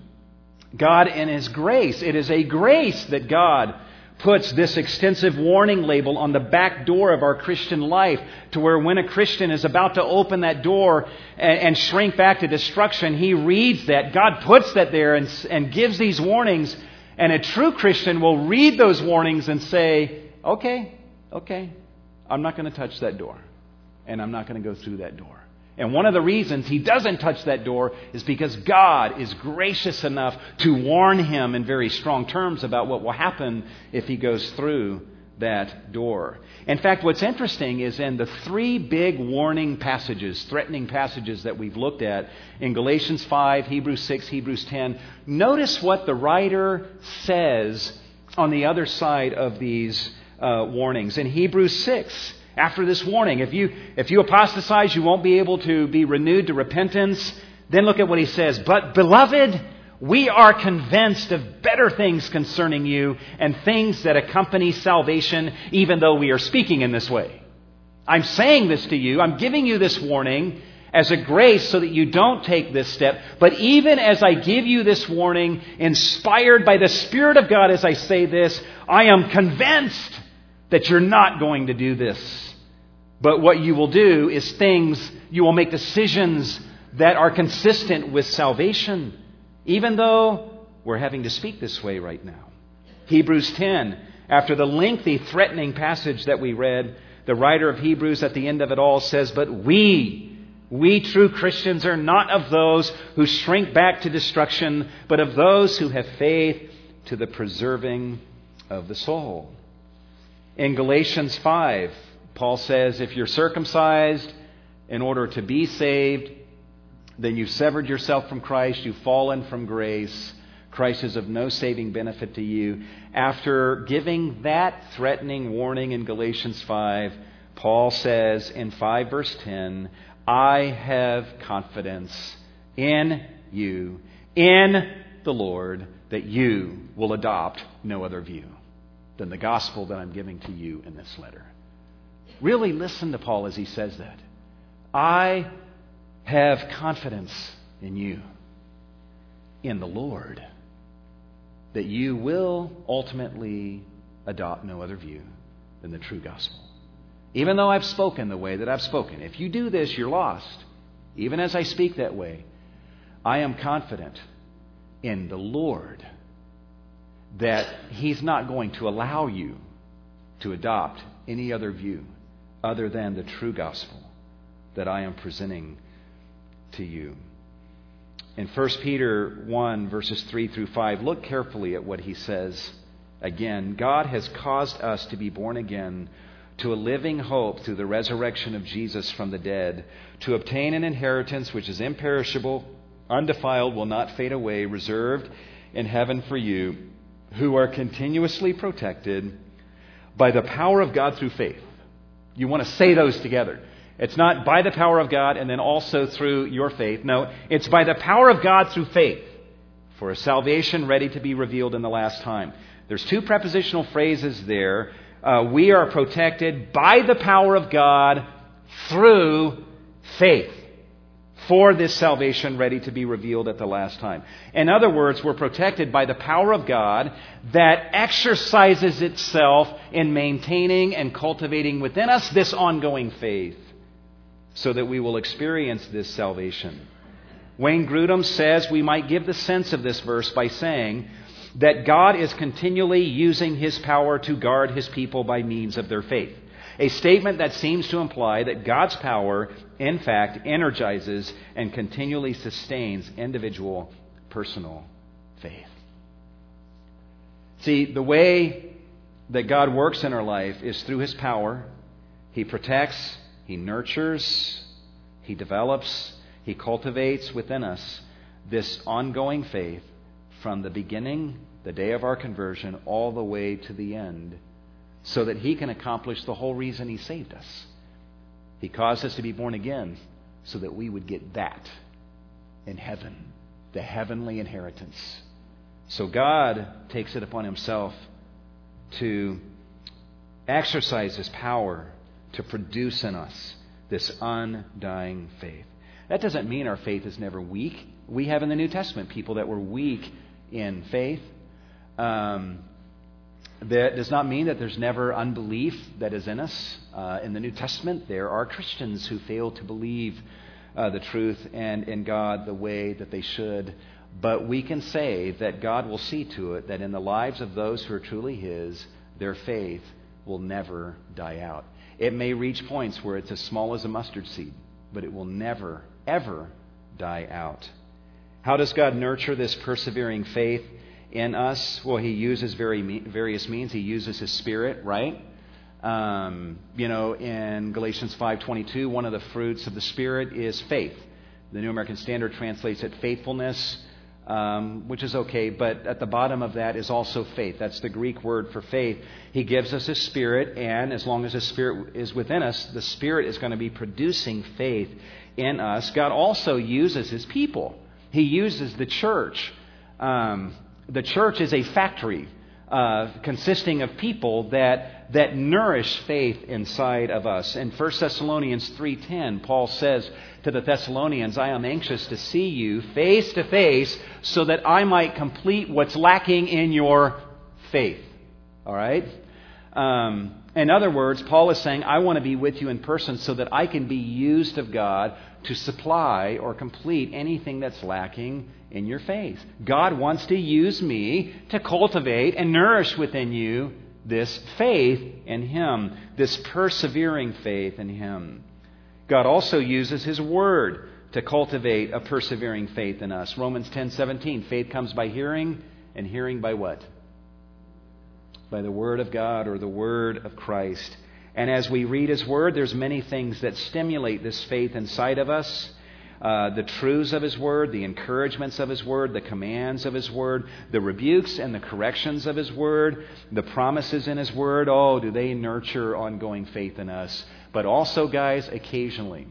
God in his grace, it is a grace that God puts this extensive warning label on the back door of our Christian life, to where when a Christian is about to open that door and, and shrink back to destruction, he reads that. God puts that there and, and gives these warnings. And a true Christian will read those warnings and say, okay, okay, I'm not going to touch that door. And I'm not going to go through that door. And one of the reasons he doesn't touch that door is because God is gracious enough to warn him in very strong terms about what will happen if he goes through that door. In fact, what's interesting is in the three big warning passages, threatening passages that we've looked at in Galatians five, Hebrews six, Hebrews ten, notice what the writer says on the other side of these uh, warnings. In Hebrews six, after this warning, if you if you apostatize, you won't be able to be renewed to repentance. Then look at what he says. But, beloved, we are convinced of better things concerning you and things that accompany salvation, even though we are speaking in this way. I'm saying this to you. I'm giving you this warning as a grace so that you don't take this step. But even as I give you this warning, inspired by the Spirit of God as I say this, I am convinced that you're not going to do this. But what you will do is things, you will make decisions that are consistent with salvation, even though we're having to speak this way right now. Hebrews ten, after the lengthy threatening passage that we read, the writer of Hebrews at the end of it all says, but we, we true Christians are not of those who shrink back to destruction, but of those who have faith to the preserving of the soul. In Galatians five, Paul says, if you're circumcised in order to be saved, then you've severed yourself from Christ, you've fallen from grace, Christ is of no saving benefit to you. After giving that threatening warning in Galatians five, Paul says in five verse ten, I have confidence in you, in the Lord, that you will adopt no other view than the gospel that I'm giving to you in this letter. Really listen to Paul as he says that. I have confidence in you, in the Lord, that you will ultimately adopt no other view than the true gospel. Even though I've spoken the way that I've spoken, if you do this, you're lost. Even as I speak that way, I am confident in the Lord that he's not going to allow you to adopt any other view other than the true gospel that I am presenting to you. In First Peter one, verses three through five, look carefully at what he says again. God has caused us to be born again to a living hope through the resurrection of Jesus from the dead, to obtain an inheritance which is imperishable, undefiled, will not fade away, reserved in heaven for you, who are continuously protected by the power of God through faith. You want to say those together. It's not by the power of God and then also through your faith. No, it's by the power of God through faith for a salvation ready to be revealed in the last time. There's two prepositional phrases there. Uh, we are protected by the power of God through faith for this salvation ready to be revealed at the last time. In other words, we're protected by the power of God that exercises itself in maintaining and cultivating within us this ongoing faith so that we will experience this salvation. Wayne Grudem says we might give the sense of this verse by saying that God is continually using his power to guard his people by means of their faith. A statement that seems to imply that God's power, in fact, energizes and continually sustains individual personal faith. See, the way that God works in our life is through his power. He protects, he nurtures, he develops, he cultivates within us this ongoing faith from the beginning, the day of our conversion, all the way to the end, so that he can accomplish the whole reason he saved us. He caused us to be born again so that we would get that in heaven, the heavenly inheritance. So God takes it upon himself to exercise his power to produce in us this undying faith. That doesn't mean our faith is never weak. We have in the New Testament people that were weak in faith. Um That does not mean that there's never unbelief that is in us. Uh, in the New Testament, there are Christians who fail to believe uh, the truth and in God the way that they should. But we can say that God will see to it that in the lives of those who are truly His, their faith will never die out. It may reach points where it's as small as a mustard seed, but it will never, ever die out. How does God nurture this persevering faith in us? Well, He uses very various means. He uses His Spirit, right? Um, you know, in Galatians five twenty-two, one of the fruits of the Spirit is faith. The New American Standard translates it faithfulness, um, which is okay, but at the bottom of that is also faith. That's the Greek word for faith. He gives us His Spirit, and as long as His Spirit is within us, the Spirit is going to be producing faith in us. God also uses His people. He uses the church. Um, the church is a factory uh, consisting of people that that nourish faith inside of us. In First Thessalonians three ten, Paul says to the Thessalonians, "I am anxious to see you face to face so that I might complete what's lacking in your faith." All right? Um, in other words, Paul is saying, I want to be with you in person so that I can be used of God to supply or complete anything that's lacking in your faith. God wants to use me to cultivate and nourish within you this faith in Him, this persevering faith in Him. God also uses His Word to cultivate a persevering faith in us. Romans ten seventeen, faith comes by hearing, and hearing by what? By the Word of God, or the Word of Christ. And as we read His Word, there's many things that stimulate this faith inside of us. Uh, the truths of His Word, the encouragements of His Word, the commands of His Word, the rebukes and the corrections of His Word, the promises in His Word. Oh, do they nurture ongoing faith in us. But also, guys, occasionally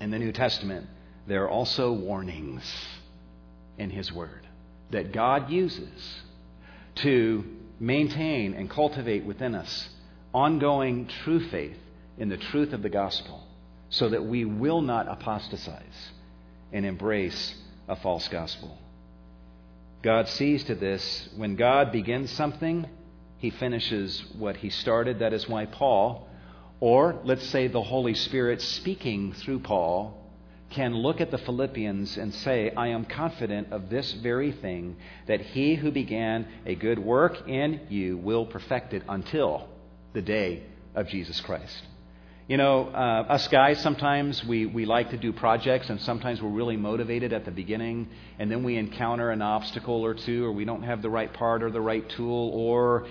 in the New Testament, there are also warnings in His Word that God uses to maintain and cultivate within us ongoing true faith in the truth of the gospel, so that we will not apostatize and embrace a false gospel. God sees to this. When God begins something, He finishes what He started. That is why Paul, or let's say the Holy Spirit speaking through Paul, can look at the Philippians and say, I am confident of this very thing, that He who began a good work in you will perfect it until the day of Jesus Christ. You know, uh, us guys, sometimes we, we like to do projects, and sometimes we're really motivated at the beginning, and then we encounter an obstacle or two, or we don't have the right part or the right tool, or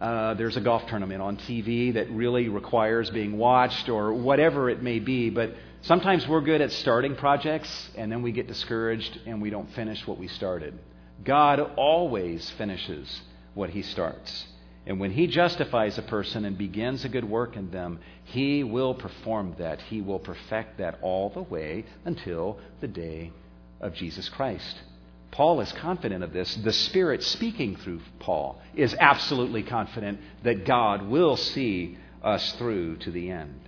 uh, there's a golf tournament on T V that really requires being watched, or whatever it may be. But sometimes we're good at starting projects, and then we get discouraged and we don't finish what we started. God always finishes what He starts. And when He justifies a person and begins a good work in them, He will perform that. He will perfect that all the way until the day of Jesus Christ. Paul is confident of this. The Spirit speaking through Paul is absolutely confident that God will see us through to the end.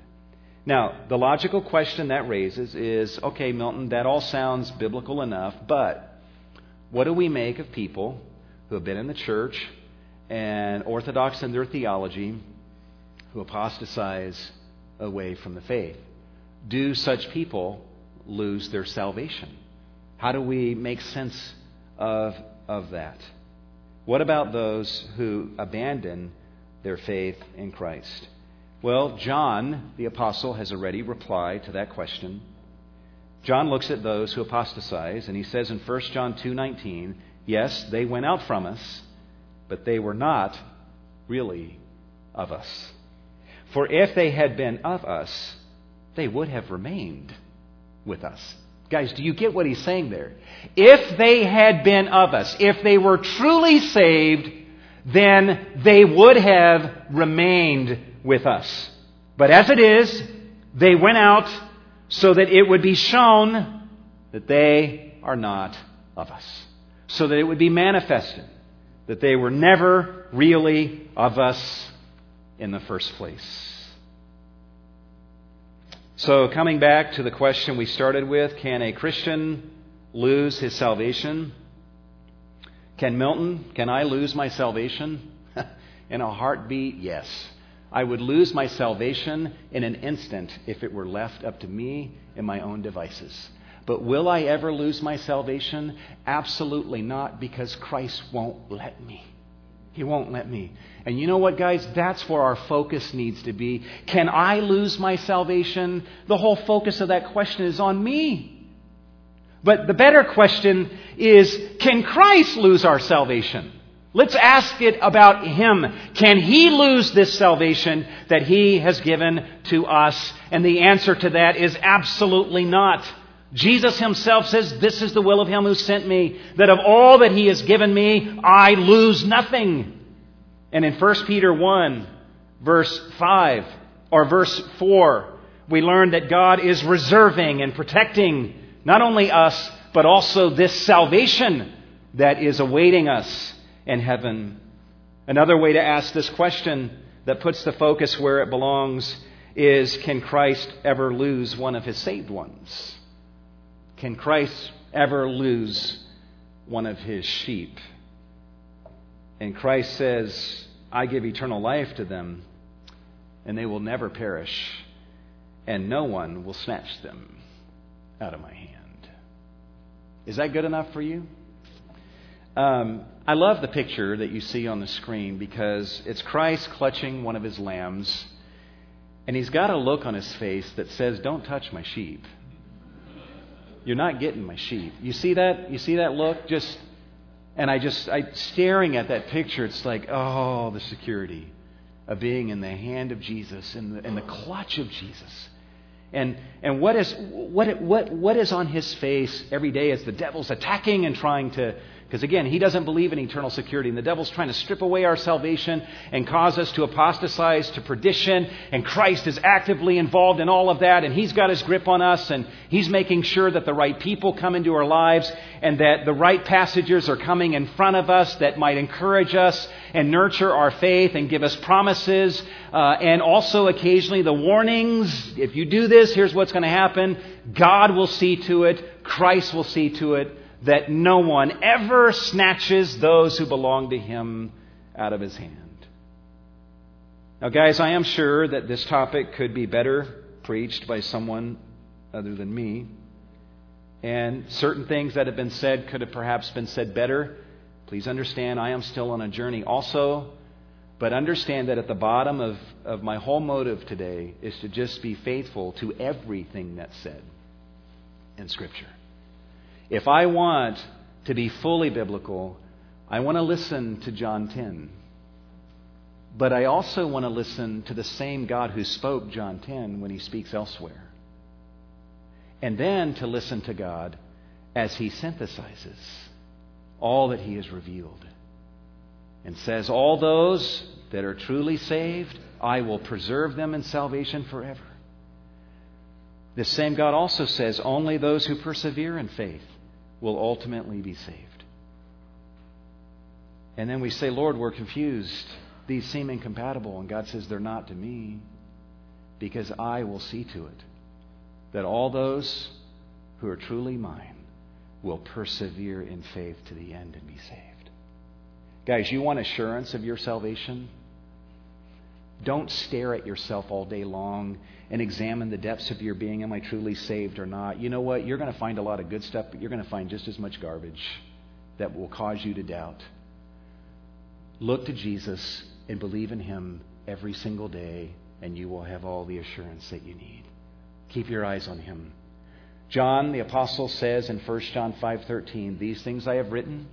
Now, the logical question that raises is, okay, Milton, that all sounds biblical enough, but what do we make of people who have been in the church and orthodox in their theology, who apostatize away from the faith? Do such people lose their salvation? How do we make sense of, of that? What about those who abandon their faith in Christ? Well, John, the apostle, has already replied to that question. John looks at those who apostatize, and he says in First John two nineteen, yes, they went out from us, but they were not really of us. For if they had been of us, they would have remained with us. Guys, do you get what he's saying there? If they had been of us, if they were truly saved, then they would have remained with us. But as it is, they went out so that it would be shown that they are not of us, so that it would be manifested that they were never really of us in the first place. So coming back to the question we started with, can a Christian lose his salvation? Can Milton, can I lose my salvation? in a heartbeat? Yes. I would lose my salvation in an instant if it were left up to me and my own devices. But will I ever lose my salvation? Absolutely not, because Christ won't let me. He won't let me. And you know what, guys? That's where our focus needs to be. Can I lose my salvation? The whole focus of that question is on me. But the better question is, can Christ lose our salvation? Let's ask it about Him. Can He lose this salvation that He has given to us? And the answer to that is absolutely not. Jesus Himself says, "This is the will of Him who sent me, that of all that He has given me, I lose nothing." And in First Peter one, verse five, or verse four, we learn that God is reserving and protecting not only us, but also this salvation that is awaiting us in heaven. Another way to ask this question that puts the focus where it belongs is, can Christ ever lose one of His saved ones? Can Christ ever lose one of His sheep? And Christ says, "I give eternal life to them, and they will never perish, and no one will snatch them out of my hand." Is that good enough for you? Um, I love the picture that you see on the screen, because it's Christ clutching one of His lambs, and He's got a look on His face that says, "Don't touch my sheep. You're not getting my sheep." You see that? You see that look? Just, and I just, I staring at that picture, it's like, oh, the security of being in the hand of Jesus, in the, in the clutch of Jesus. And and what is what what what is on His face every day as the devil's attacking and trying to, because again, he doesn't believe in eternal security, and the devil's trying to strip away our salvation and cause us to apostatize to perdition, and Christ is actively involved in all of that, and He's got His grip on us, and He's making sure that the right people come into our lives, and that the right passages are coming in front of us that might encourage us and nurture our faith and give us promises, uh, and also occasionally the warnings, if you do this, here's what's going to happen. God will see to it, Christ will see to it, that no one ever snatches those who belong to Him out of His hand. Now, guys, I am sure that this topic could be better preached by someone other than me. And certain things that have been said could have perhaps been said better. Please understand, I am still on a journey also. But understand that at the bottom of, of my whole motive today is to just be faithful to everything that's said in Scripture. If I want to be fully biblical, I want to listen to John ten. But I also want to listen to the same God who spoke John ten when He speaks elsewhere. And then to listen to God as He synthesizes all that He has revealed. And says, all those that are truly saved, I will preserve them in salvation forever. The same God also says, only those who persevere in faith will ultimately be saved. And then we say, Lord, we're confused. These seem incompatible. And God says, they're not to me, because I will see to it that all those who are truly mine will persevere in faith to the end and be saved. Guys, you want assurance of your salvation? Don't stare at yourself all day long and examine the depths of your being. Am I truly saved or not? You know what? You're going to find a lot of good stuff, but you're going to find just as much garbage that will cause you to doubt. Look to Jesus and believe in Him every single day, and you will have all the assurance that you need. Keep your eyes on Him. John, the apostle, says in First John five thirteen, "These things I have written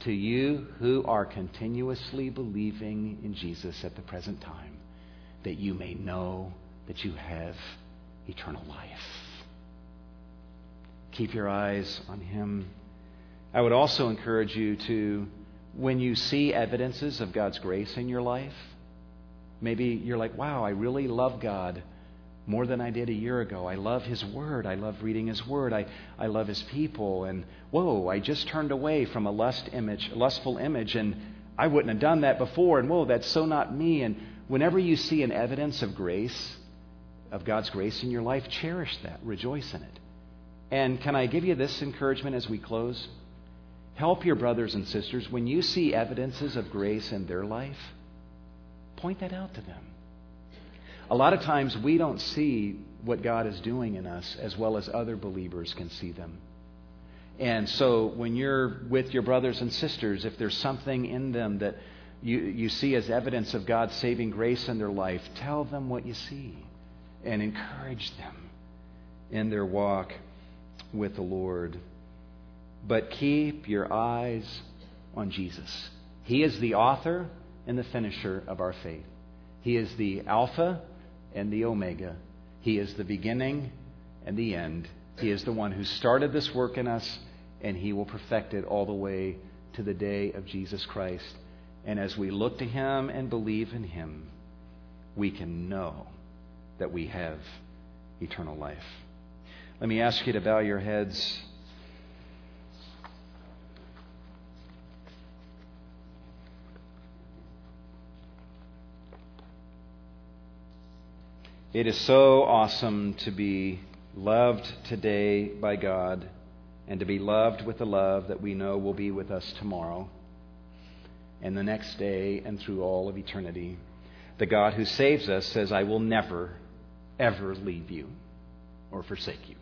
to you who are continuously believing in Jesus at the present time, that you may know that you have eternal life." Keep your eyes on Him. I would also encourage you to, when you see evidences of God's grace in your life, maybe you're like, wow, I really love God more than I did a year ago. I love His Word. I love reading His Word. I, I love His people. And whoa, I just turned away from a lust image, a lustful image, and I wouldn't have done that before. And whoa, that's so not me. And whenever you see an evidence of grace, of God's grace in your life, cherish that. Rejoice in it. And can I give you this encouragement as we close? Help your brothers and sisters. When you see evidences of grace in their life, Point that out to them. A lot of times we don't see what God is doing in us as well as other believers can see them. And so when you're with your brothers and sisters, if there's something in them that you, you see as evidence of God's saving grace in their life, tell them what you see and encourage them in their walk with the Lord. But keep your eyes on Jesus. He is the author and the finisher of our faith. He is the Alpha and the Omega. He is the beginning and the end. He is the one who started this work in us, and He will perfect it all the way to the day of Jesus Christ. And as we look to Him and believe in Him, we can know that we have eternal life. Let me ask you to bow your heads. It is so awesome to be loved today by God and to be loved with the love that we know will be with us tomorrow and the next day and through all of eternity. The God who saves us says, I will never, ever leave you or forsake you.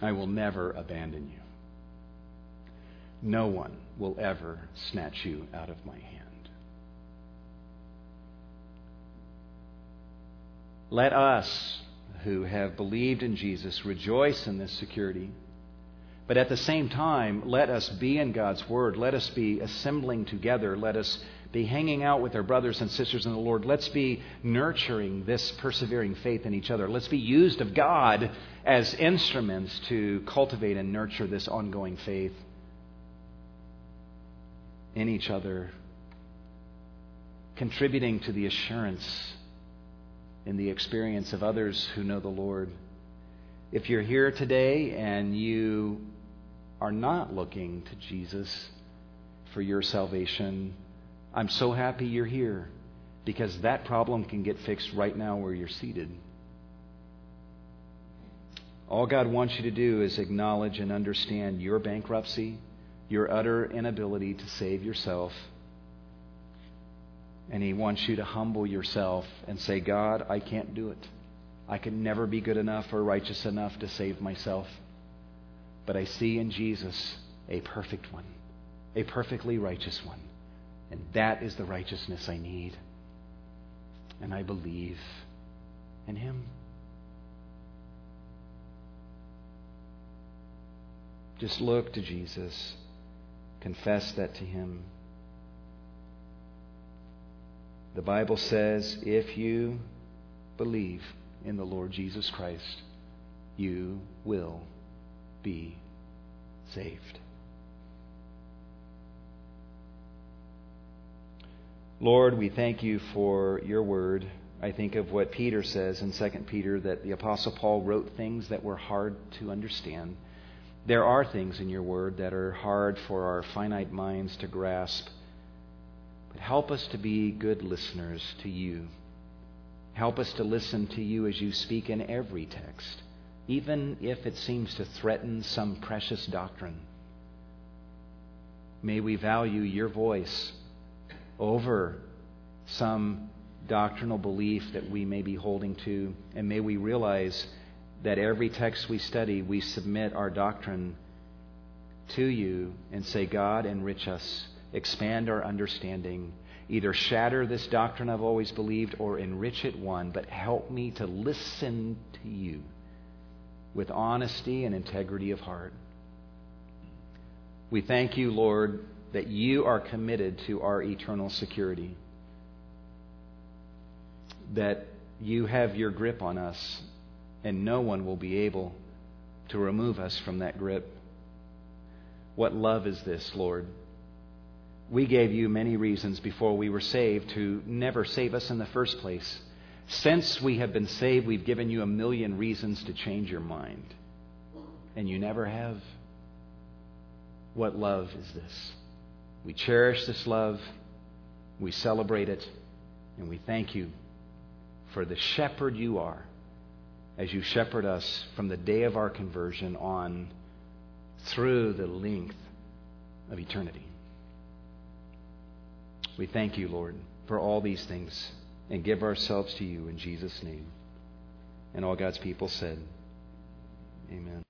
I will never abandon you. No one will ever snatch you out of my hand. Let us who have believed in Jesus rejoice in this security. But at the same time, let us be in God's Word. Let us be assembling together. Let us be hanging out with our brothers and sisters in the Lord. Let's be nurturing this persevering faith in each other. Let's be used of God as instruments to cultivate and nurture this ongoing faith in each other, contributing to the assurance in the experience of others who know the Lord. If you're here today and you are not looking to Jesus for your salvation, I'm so happy you're here, because that problem can get fixed right now where you're seated. All God wants you to do is acknowledge and understand your bankruptcy, your utter inability to save yourself. And He wants you to humble yourself and say, God, I can't do it. I can never be good enough or righteous enough to save myself. But I see in Jesus a perfect one, a perfectly righteous one. And that is the righteousness I need. And I believe in Him. Just look to Jesus. Confess that to Him. The Bible says, if you believe in the Lord Jesus Christ, you will be saved. Lord, we thank you for your word. I think of what Peter says in Second Peter, that the Apostle Paul wrote things that were hard to understand. There are things in your word that are hard for our finite minds to grasp. But help us to be good listeners to you. Help us to listen to you as you speak in every text, even if it seems to threaten some precious doctrine. May we value your voice over some doctrinal belief that we may be holding to, and may we realize that every text we study, we submit our doctrine to you and say, God, enrich us. Expand our understanding. Either shatter this doctrine I've always believed or enrich it one, but help me to listen to you with honesty and integrity of heart. We thank you, Lord, that you are committed to our eternal security, that you have your grip on us, and no one will be able to remove us from that grip. What love is this, Lord? We gave you many reasons before we were saved to never save us in the first place. Since we have been saved, we've given you a million reasons to change your mind. And you never have. What love is this? We cherish this love. We celebrate it. And we thank you for the shepherd you are as you shepherd us from the day of our conversion on through the length of eternity. We thank you, Lord, for all these things, and give ourselves to you in Jesus' name. And all God's people said, amen.